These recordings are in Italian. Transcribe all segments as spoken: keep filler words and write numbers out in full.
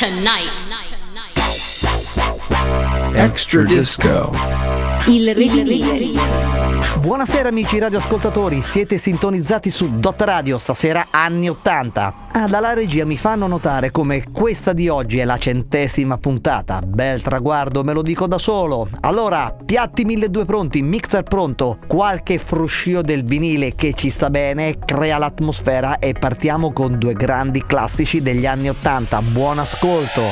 Tonight. Extradisco. Il Riliri. Buonasera amici radioascoltatori, siete sintonizzati su Dot Radio, stasera anni ottanta. Ah, dalla regia mi fanno notare come questa di oggi è la centesima puntata. Bel traguardo, me lo dico da solo. Allora, piatti milleduecento pronti, mixer pronto, qualche fruscio del vinile che ci sta bene, crea l'atmosfera e partiamo con due grandi classici degli anni ottanta. Buon ascolto.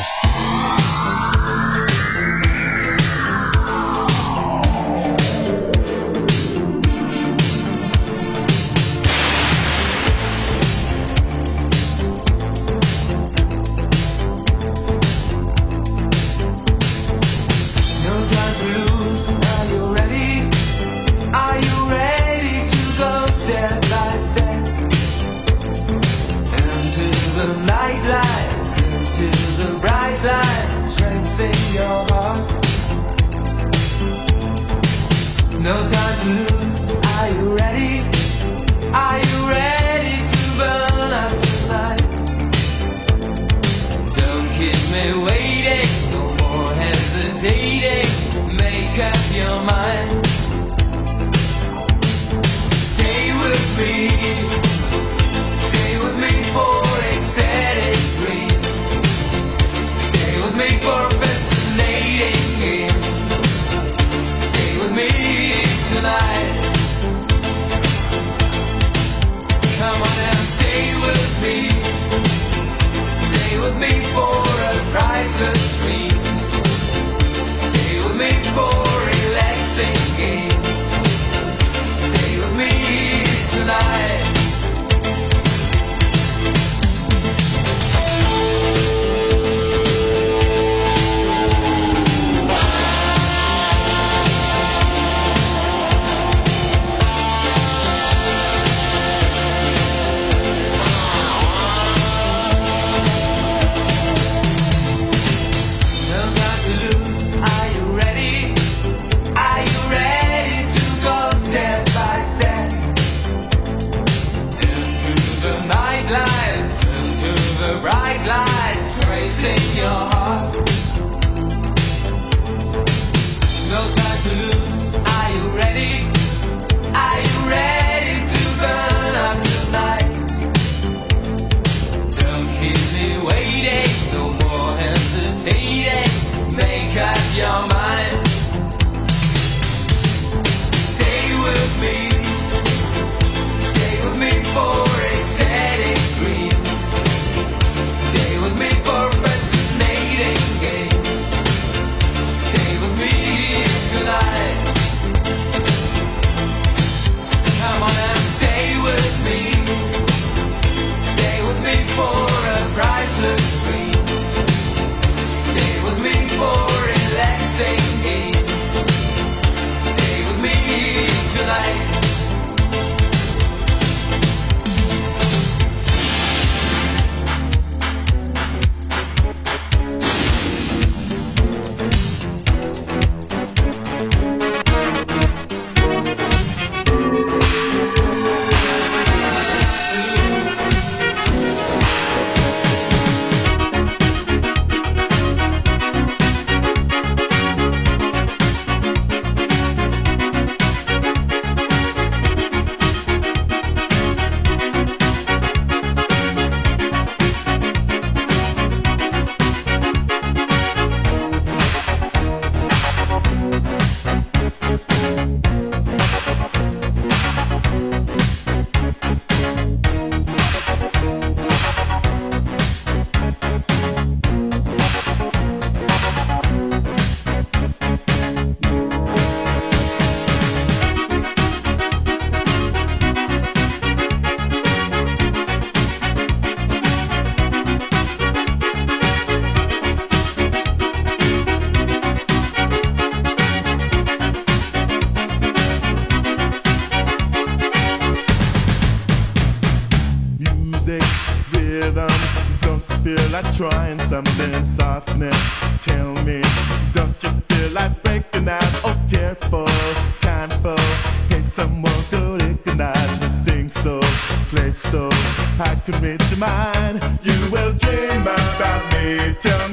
Commit your mind, you will dream about me till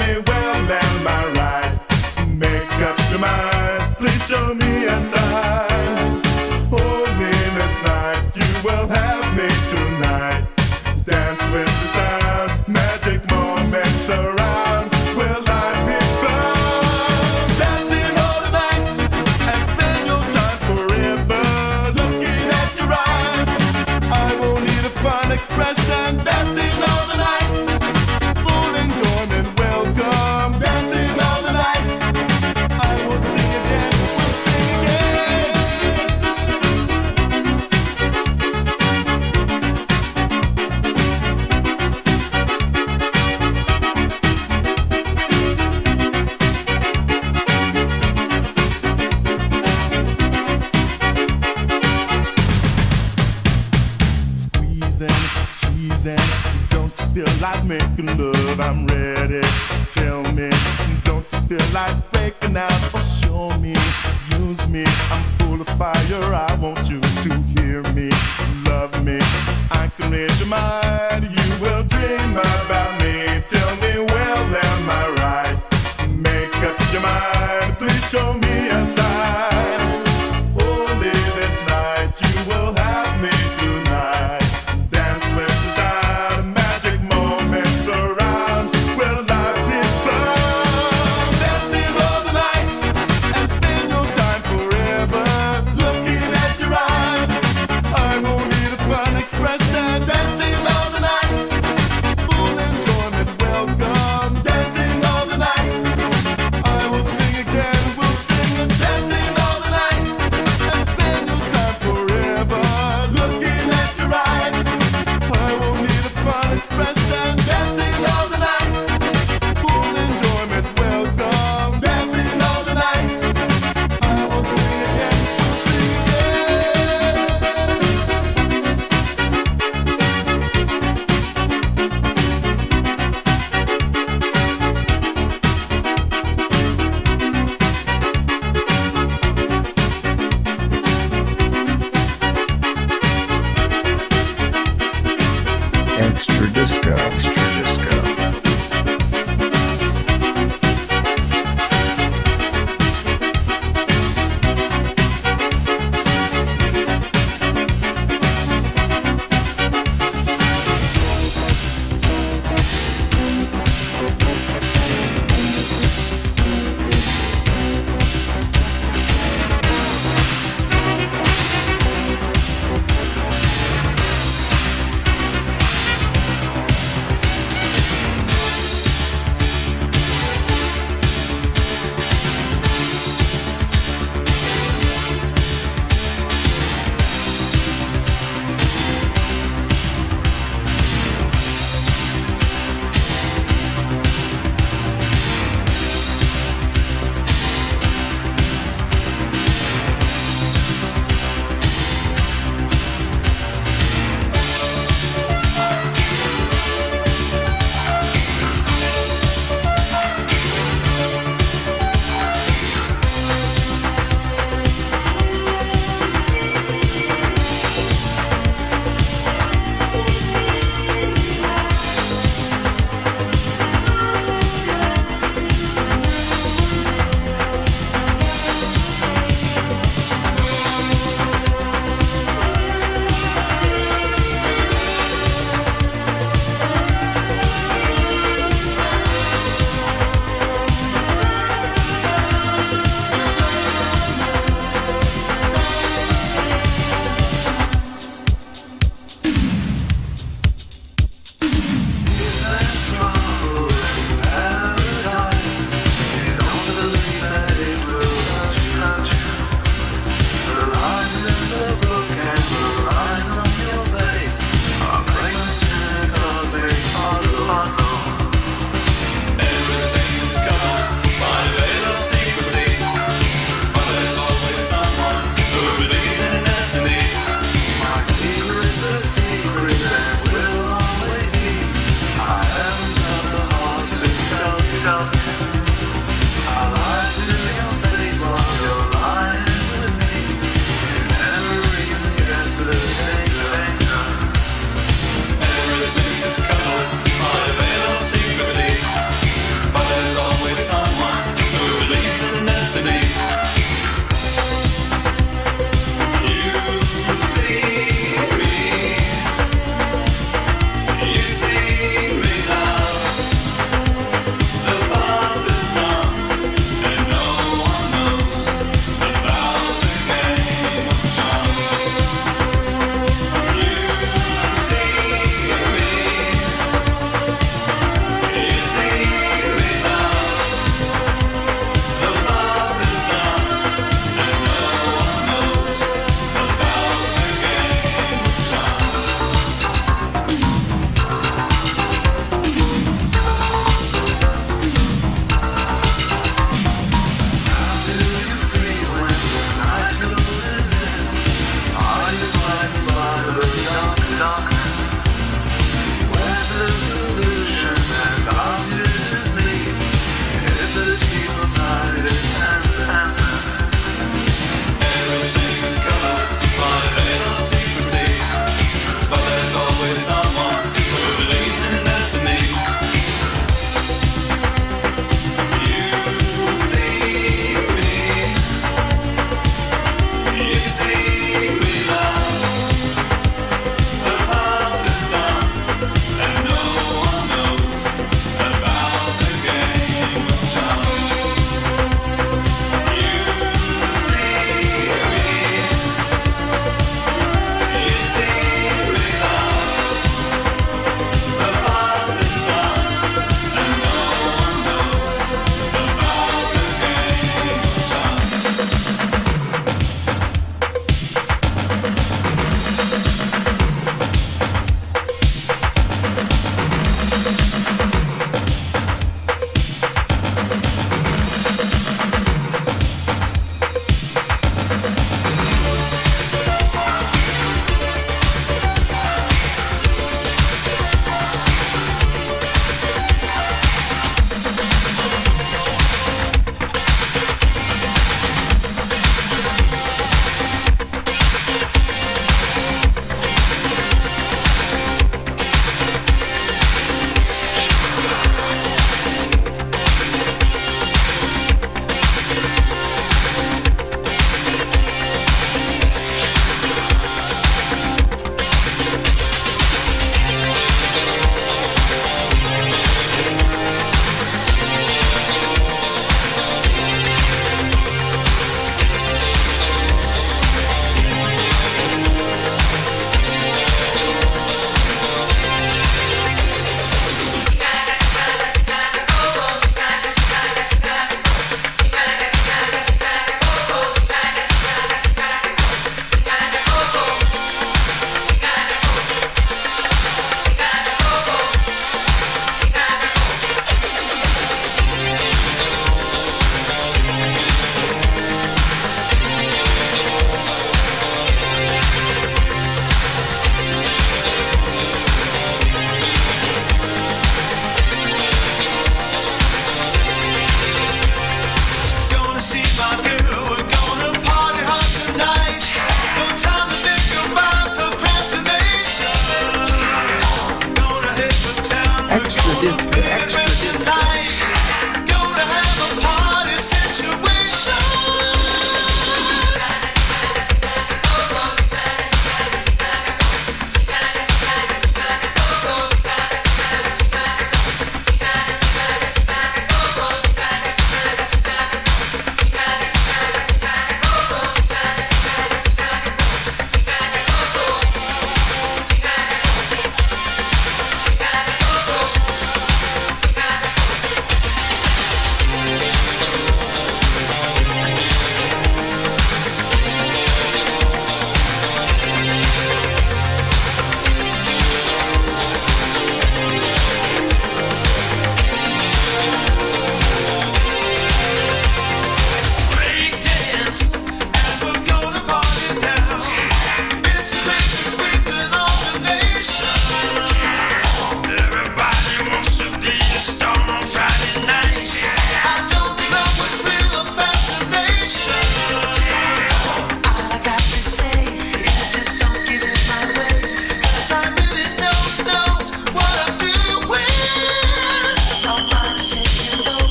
light breaking out. Oh, show me, use me. I'm full of fire. I want you to hear me, love me. I can read your mind. You will dream about me. Tell me, well, am I right? Make up your mind. Please show me a sign. Only this night you will have me tonight. Dance with desire. Magic moments around. Will life be fun? Dancing.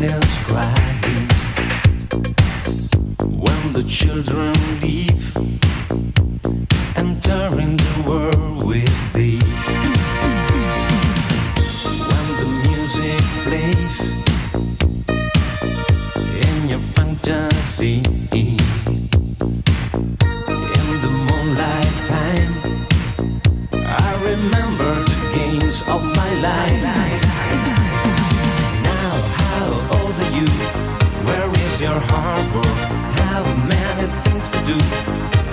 one is crying when the children leave, entering the world with thee. When the music plays in your fantasy, in the moonlight time, I remember the games of my life. Your harbor, have many things to do.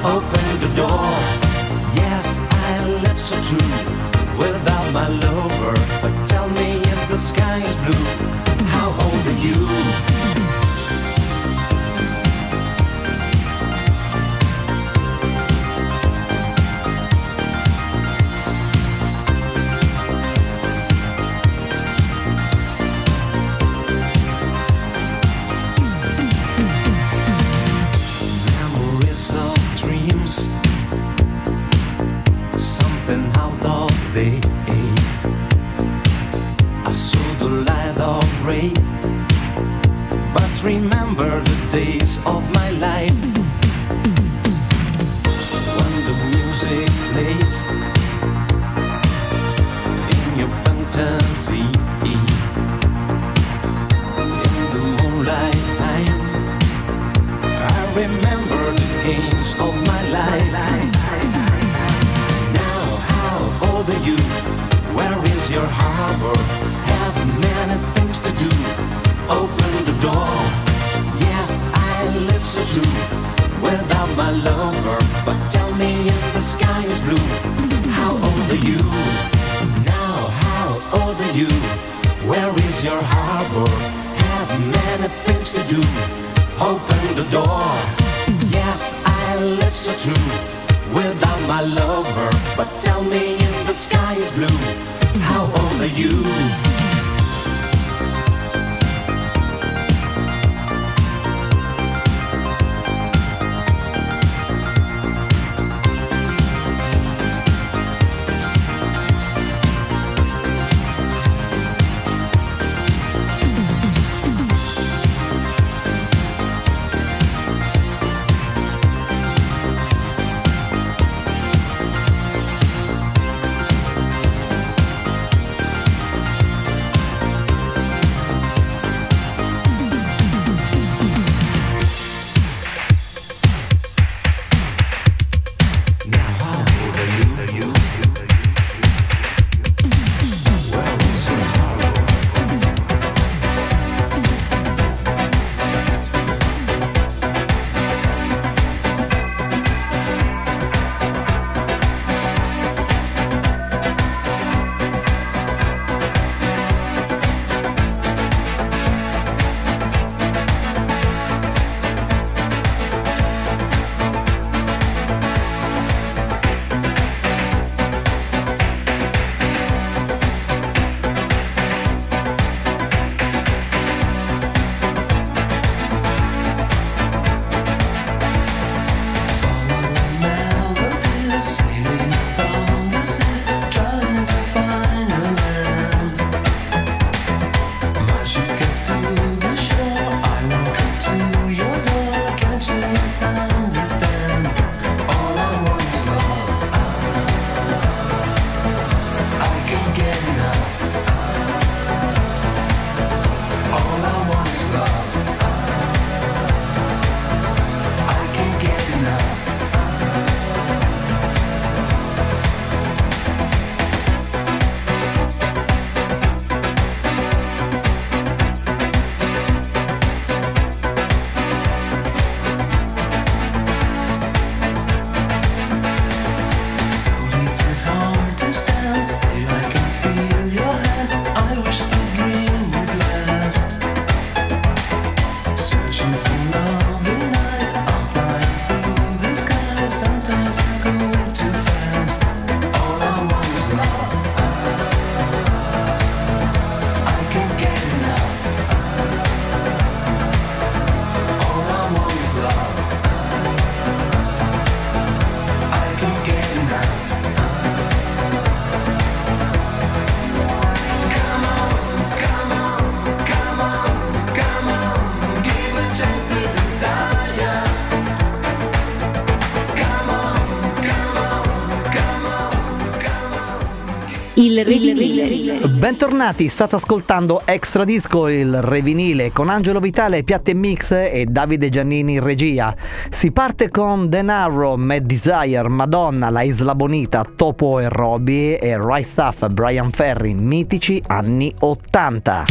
Open the door. Yes, I left so true without my lover. But tell me if the sky is blue. How old are you? il Revinile. Bentornati, state ascoltando Extradisco, il Revinile, con Angelo Vitale, piatte mix, e Davide Giannini in regia. Si parte con The Narrow, Mad Desire, Madonna, La Isla Bonita, Topo e Robbie e Right Stuff, Bryan Ferry, mitici anni ottanta.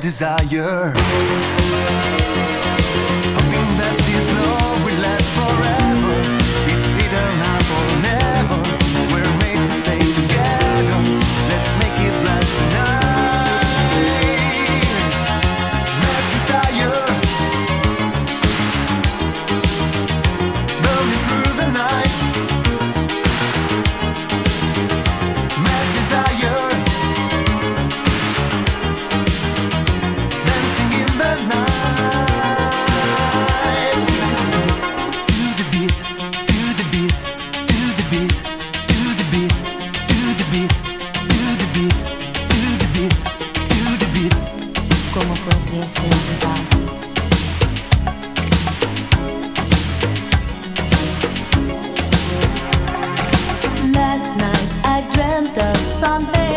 Desire. Last night I dreamt of something.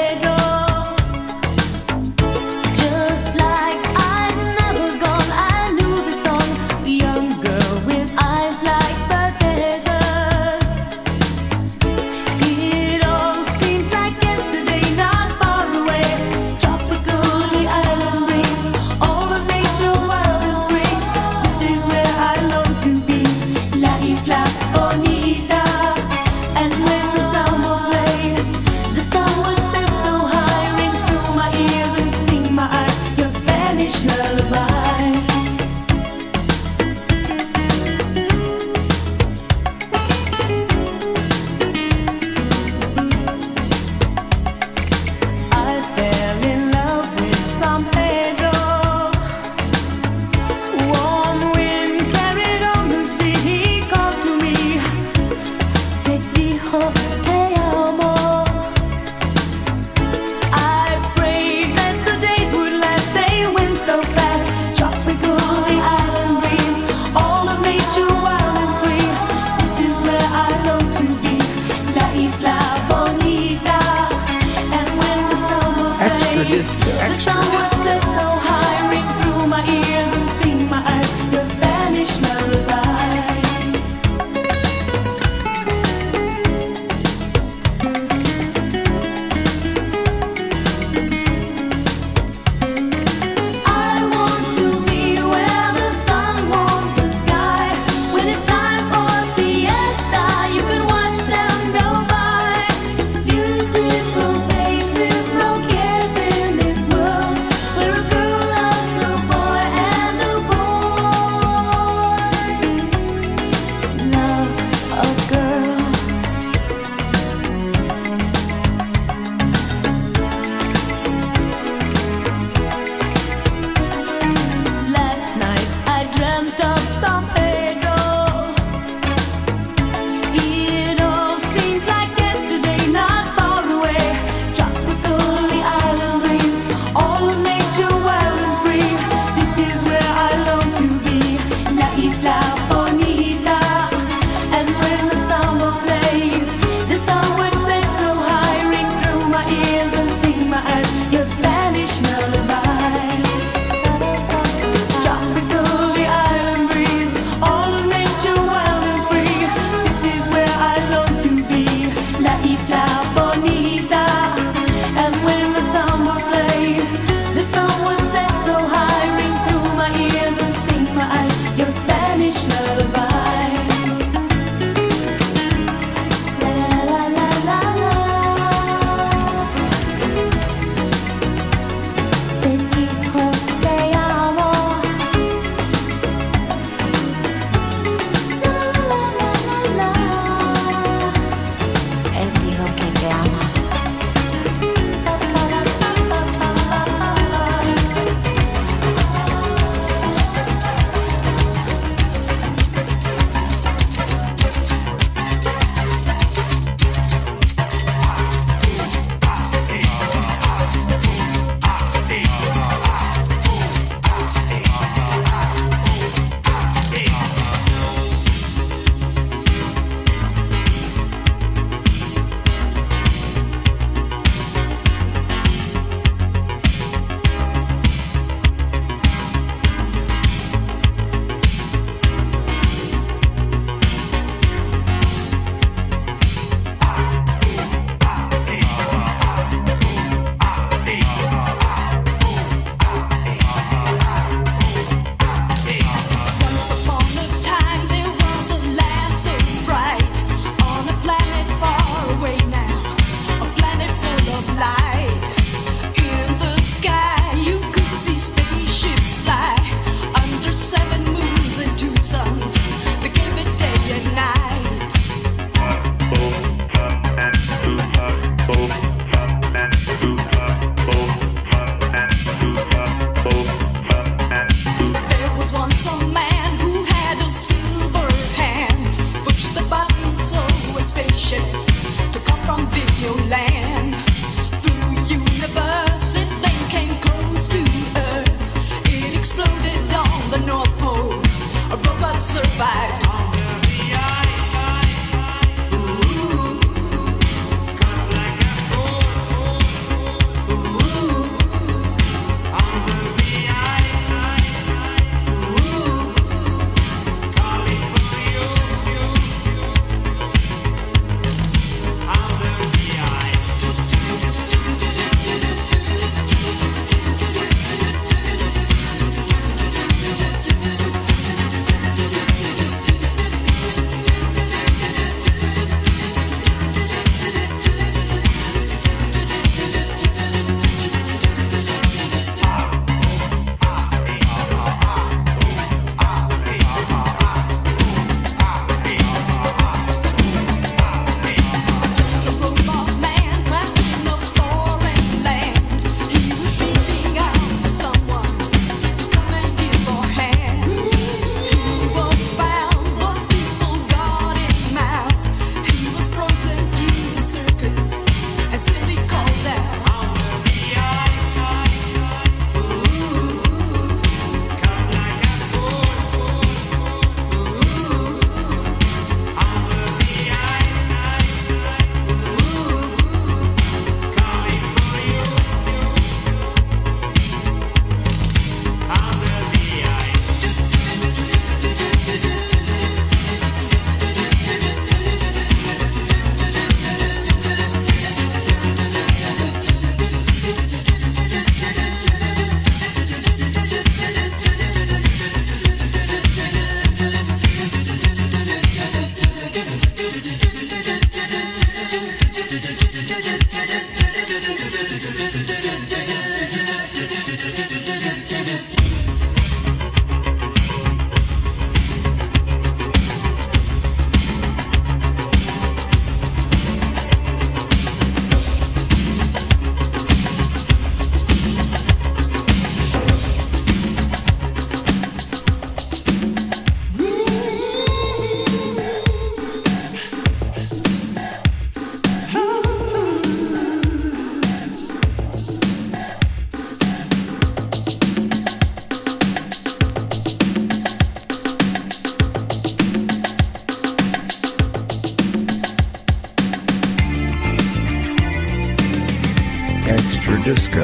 Extradisco. Extradisco.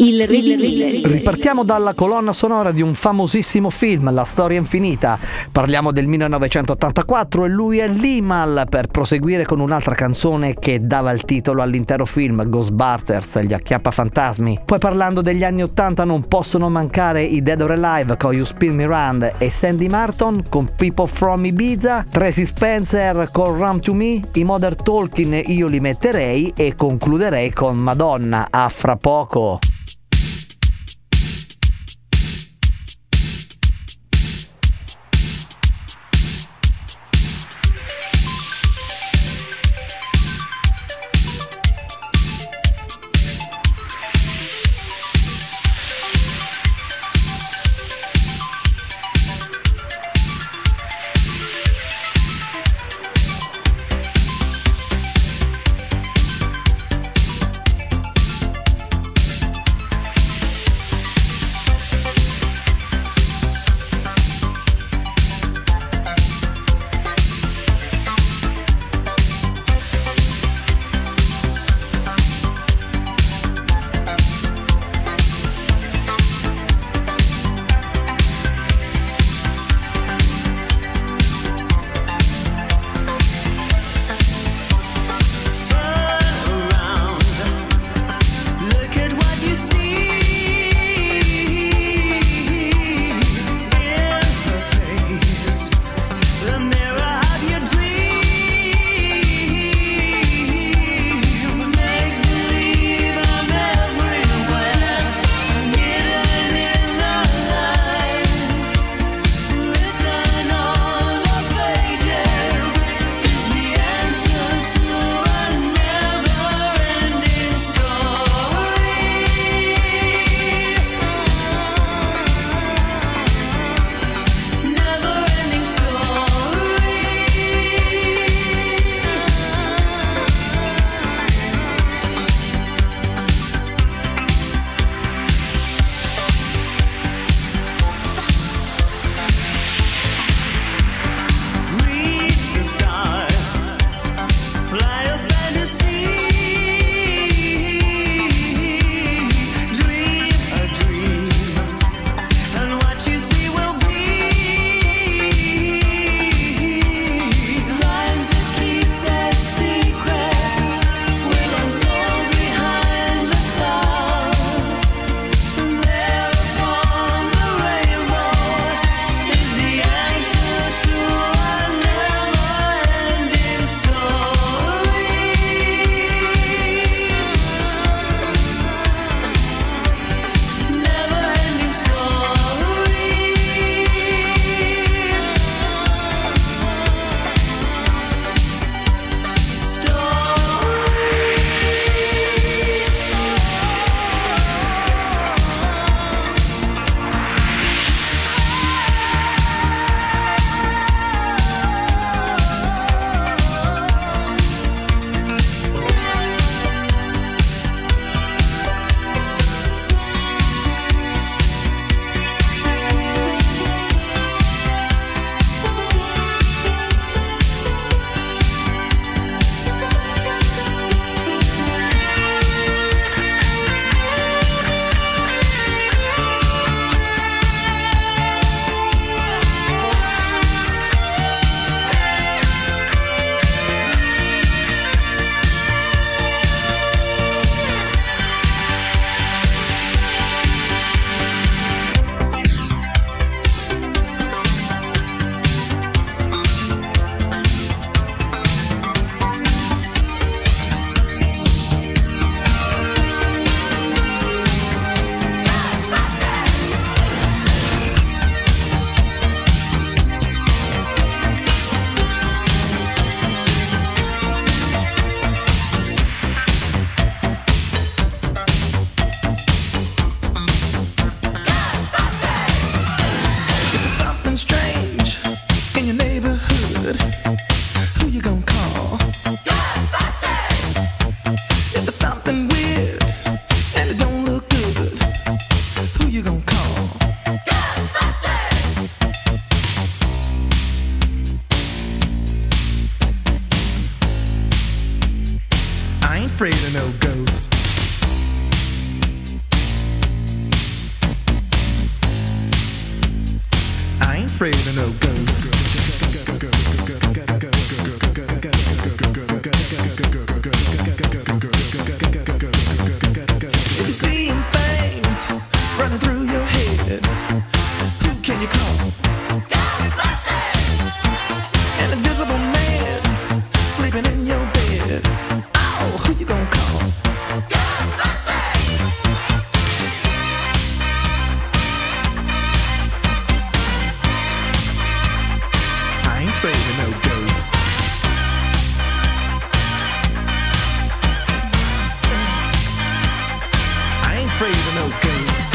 Il reveal. Ripartiamo dalla colonna sonora di un famosissimo film, La Storia Infinita. Parliamo del millenovecentottantaquattro e lui è l'Imal per proseguire con un'altra canzone che dava il titolo all'intero film, Ghostbusters, Gli Acchiappa Fantasmi. Poi, parlando degli anni ottanta, non possono mancare i Dead or Alive con You Spin Me Round e Sandy Martin con People From Ibiza, Tracy Spencer con Run To Me, I Modern Talking io li metterei e concluderei con Madonna, a fra poco. I ain't afraid of no ghosts. afraid of no ghosts. If you're seeing things running through your head, who can you call? Ghostbusters! An invisible man sleeping in your bed. Oh, who you gonna call? Ghostbusters! Afraid of no ghosts. I ain't afraid of no ghosts.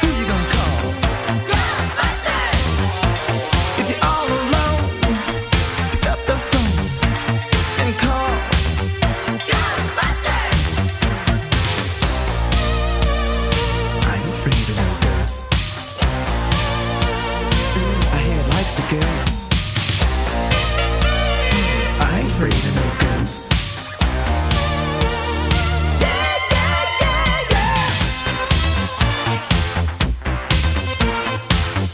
Who you gonna call? Ghostbusters! If you're all alone, pick up the phone and call Ghostbusters! I ain't afraid of no ghosts. The girls. I ain't afraid of no girls. Yeah, yeah, yeah, yeah.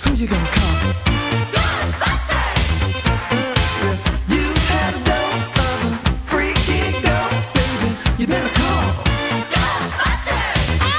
Who you gonna call? Ghostbusters! If you had a dose of a freaky ghost, baby, you better call Ghostbusters! Oh!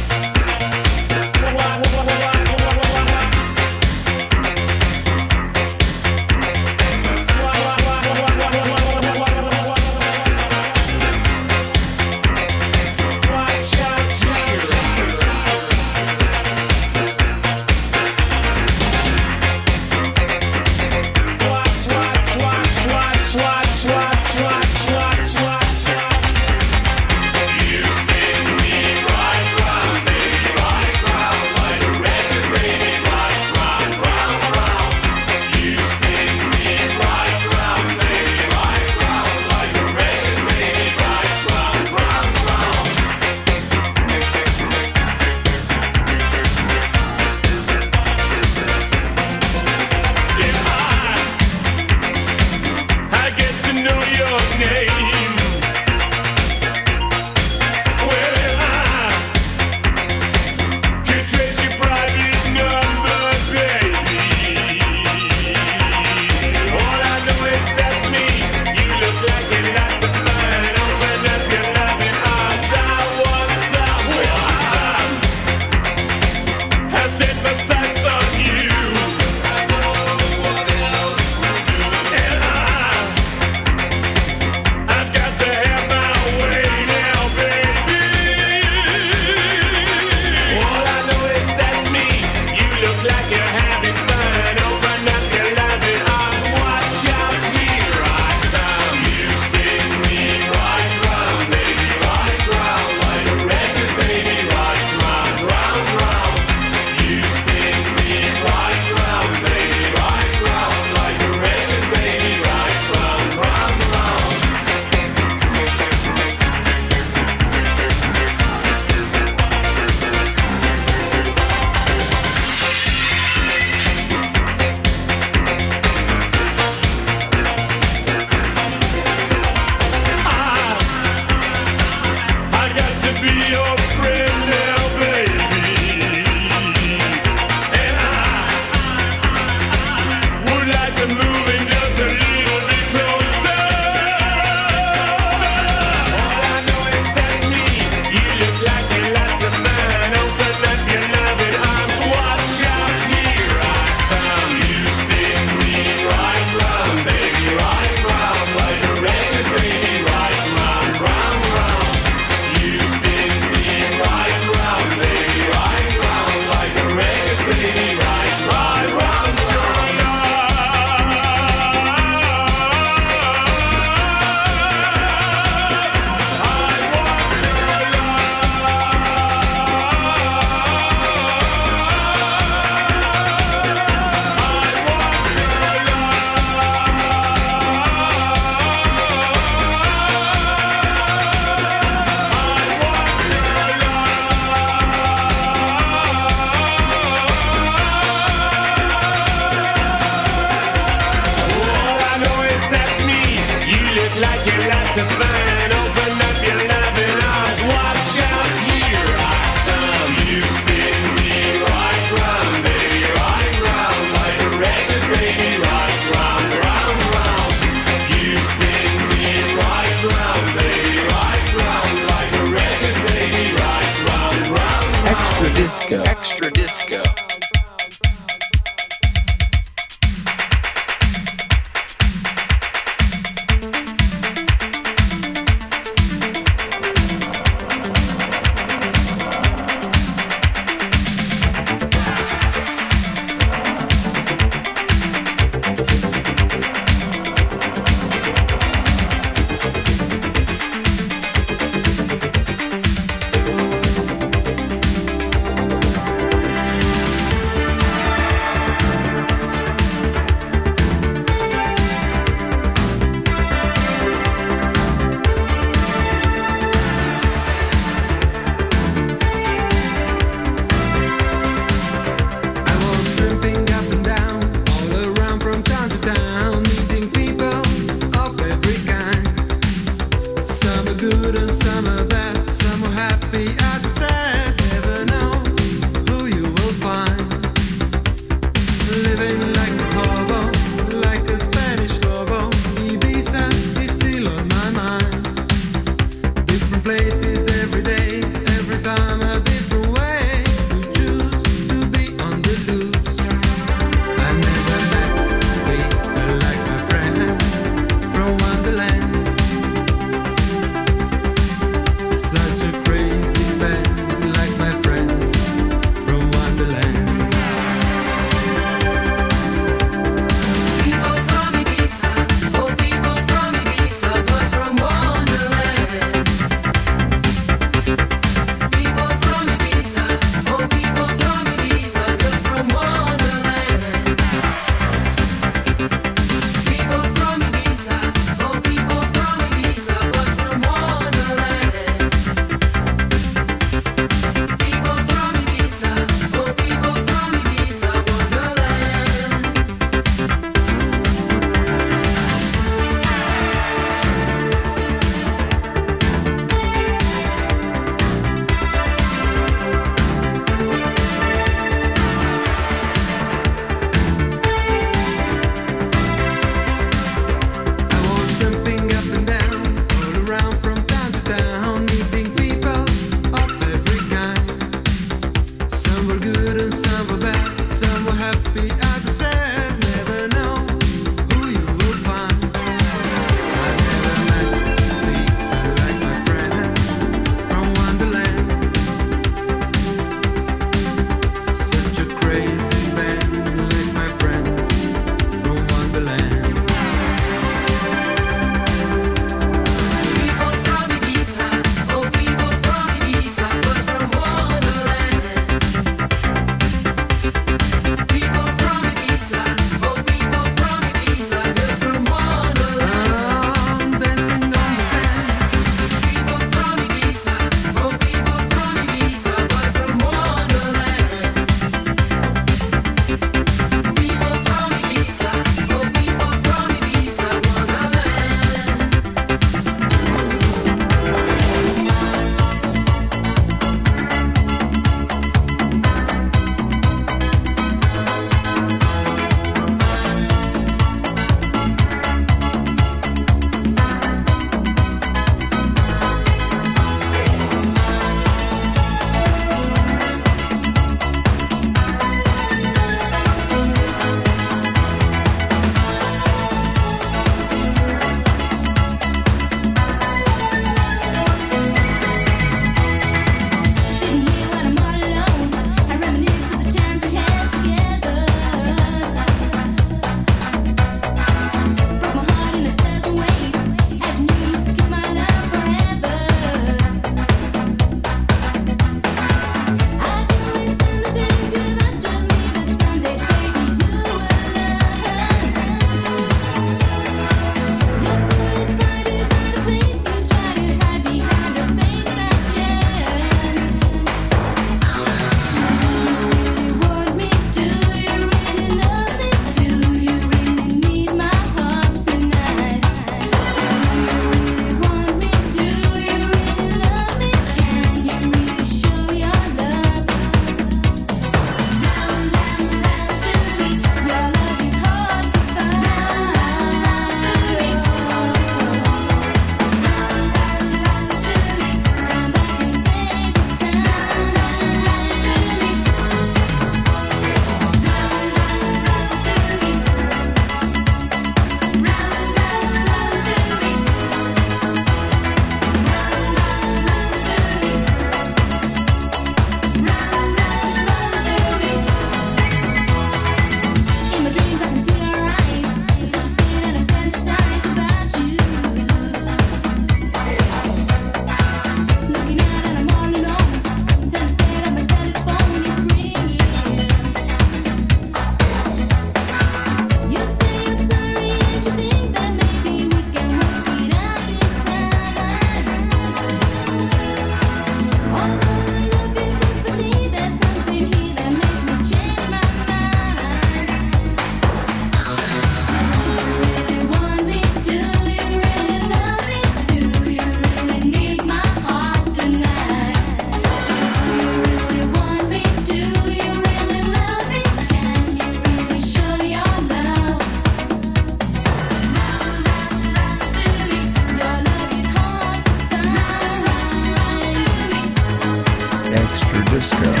Extradisco.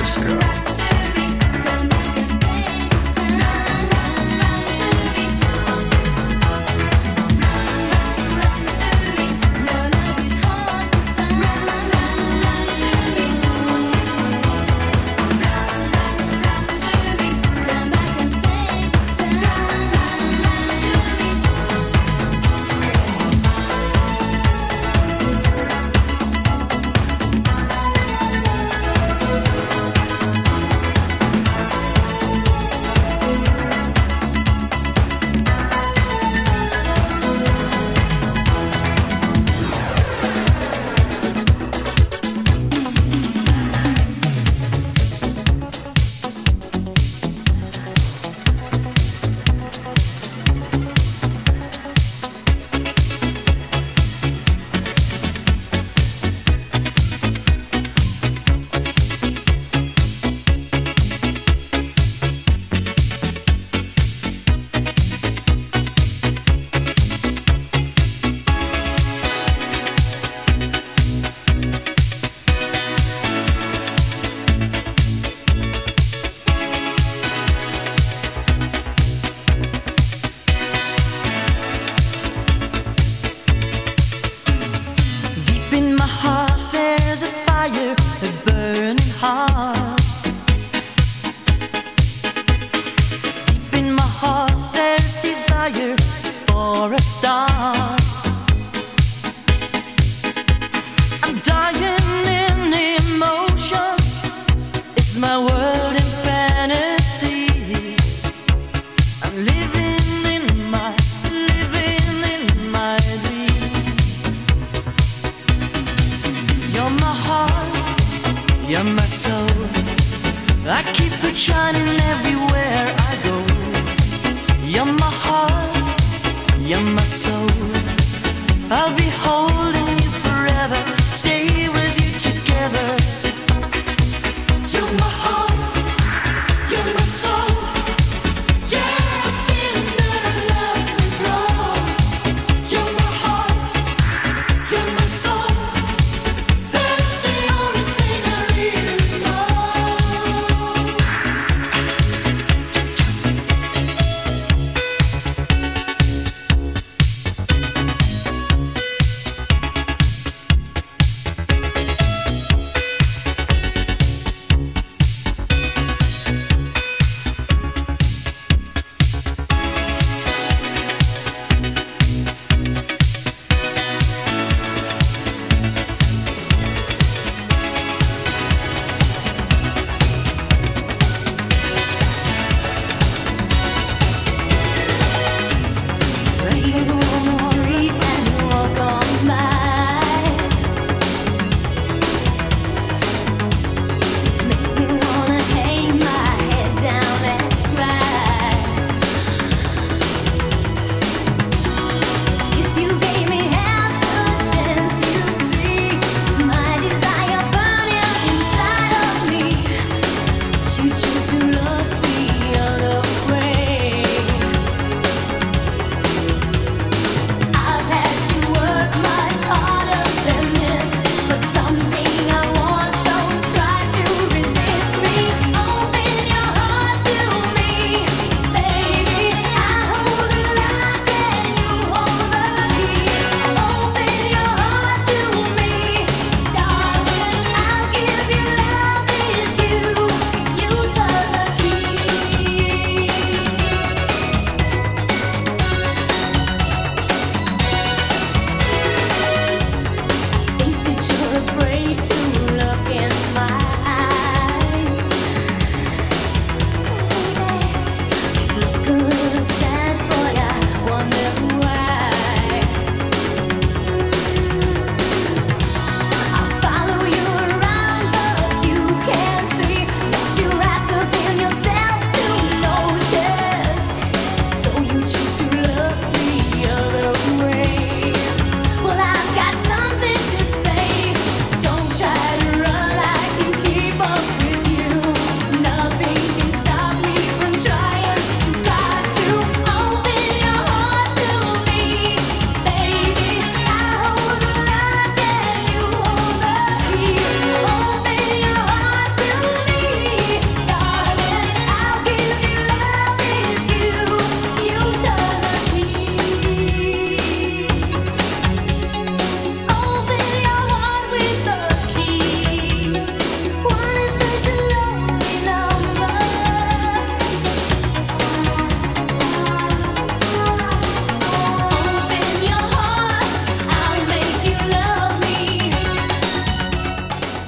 Extradisco.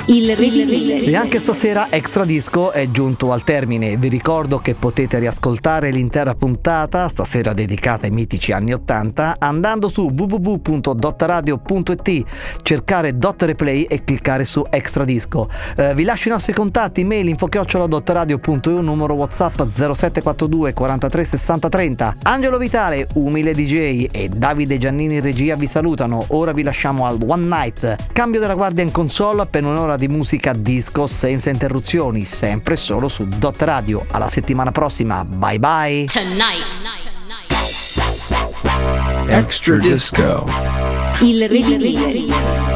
il Revinile. E anche stasera Extradisco è giunto al termine. Vi ricordo che potete riascoltare l'intera puntata, stasera dedicata ai mitici anni ottanta, andando su w w w punto dot radio punto i t, cercare Dot Replay e cliccare su Extradisco. Eh, vi lascio i nostri contatti, mail info chiocciola dot radio punto i u, numero WhatsApp zero sette quattro due quarantatré sessanta trenta. Angelo Vitale, umile D J, e Davide Giannini in regia vi salutano. Ora vi lasciamo al One Night, cambio della guardia in console per un'ora di musica disco senza interruzioni, sempre solo su Dot Radio. Alla settimana prossima, bye bye. Tonight. Extradisco. Il Revinile.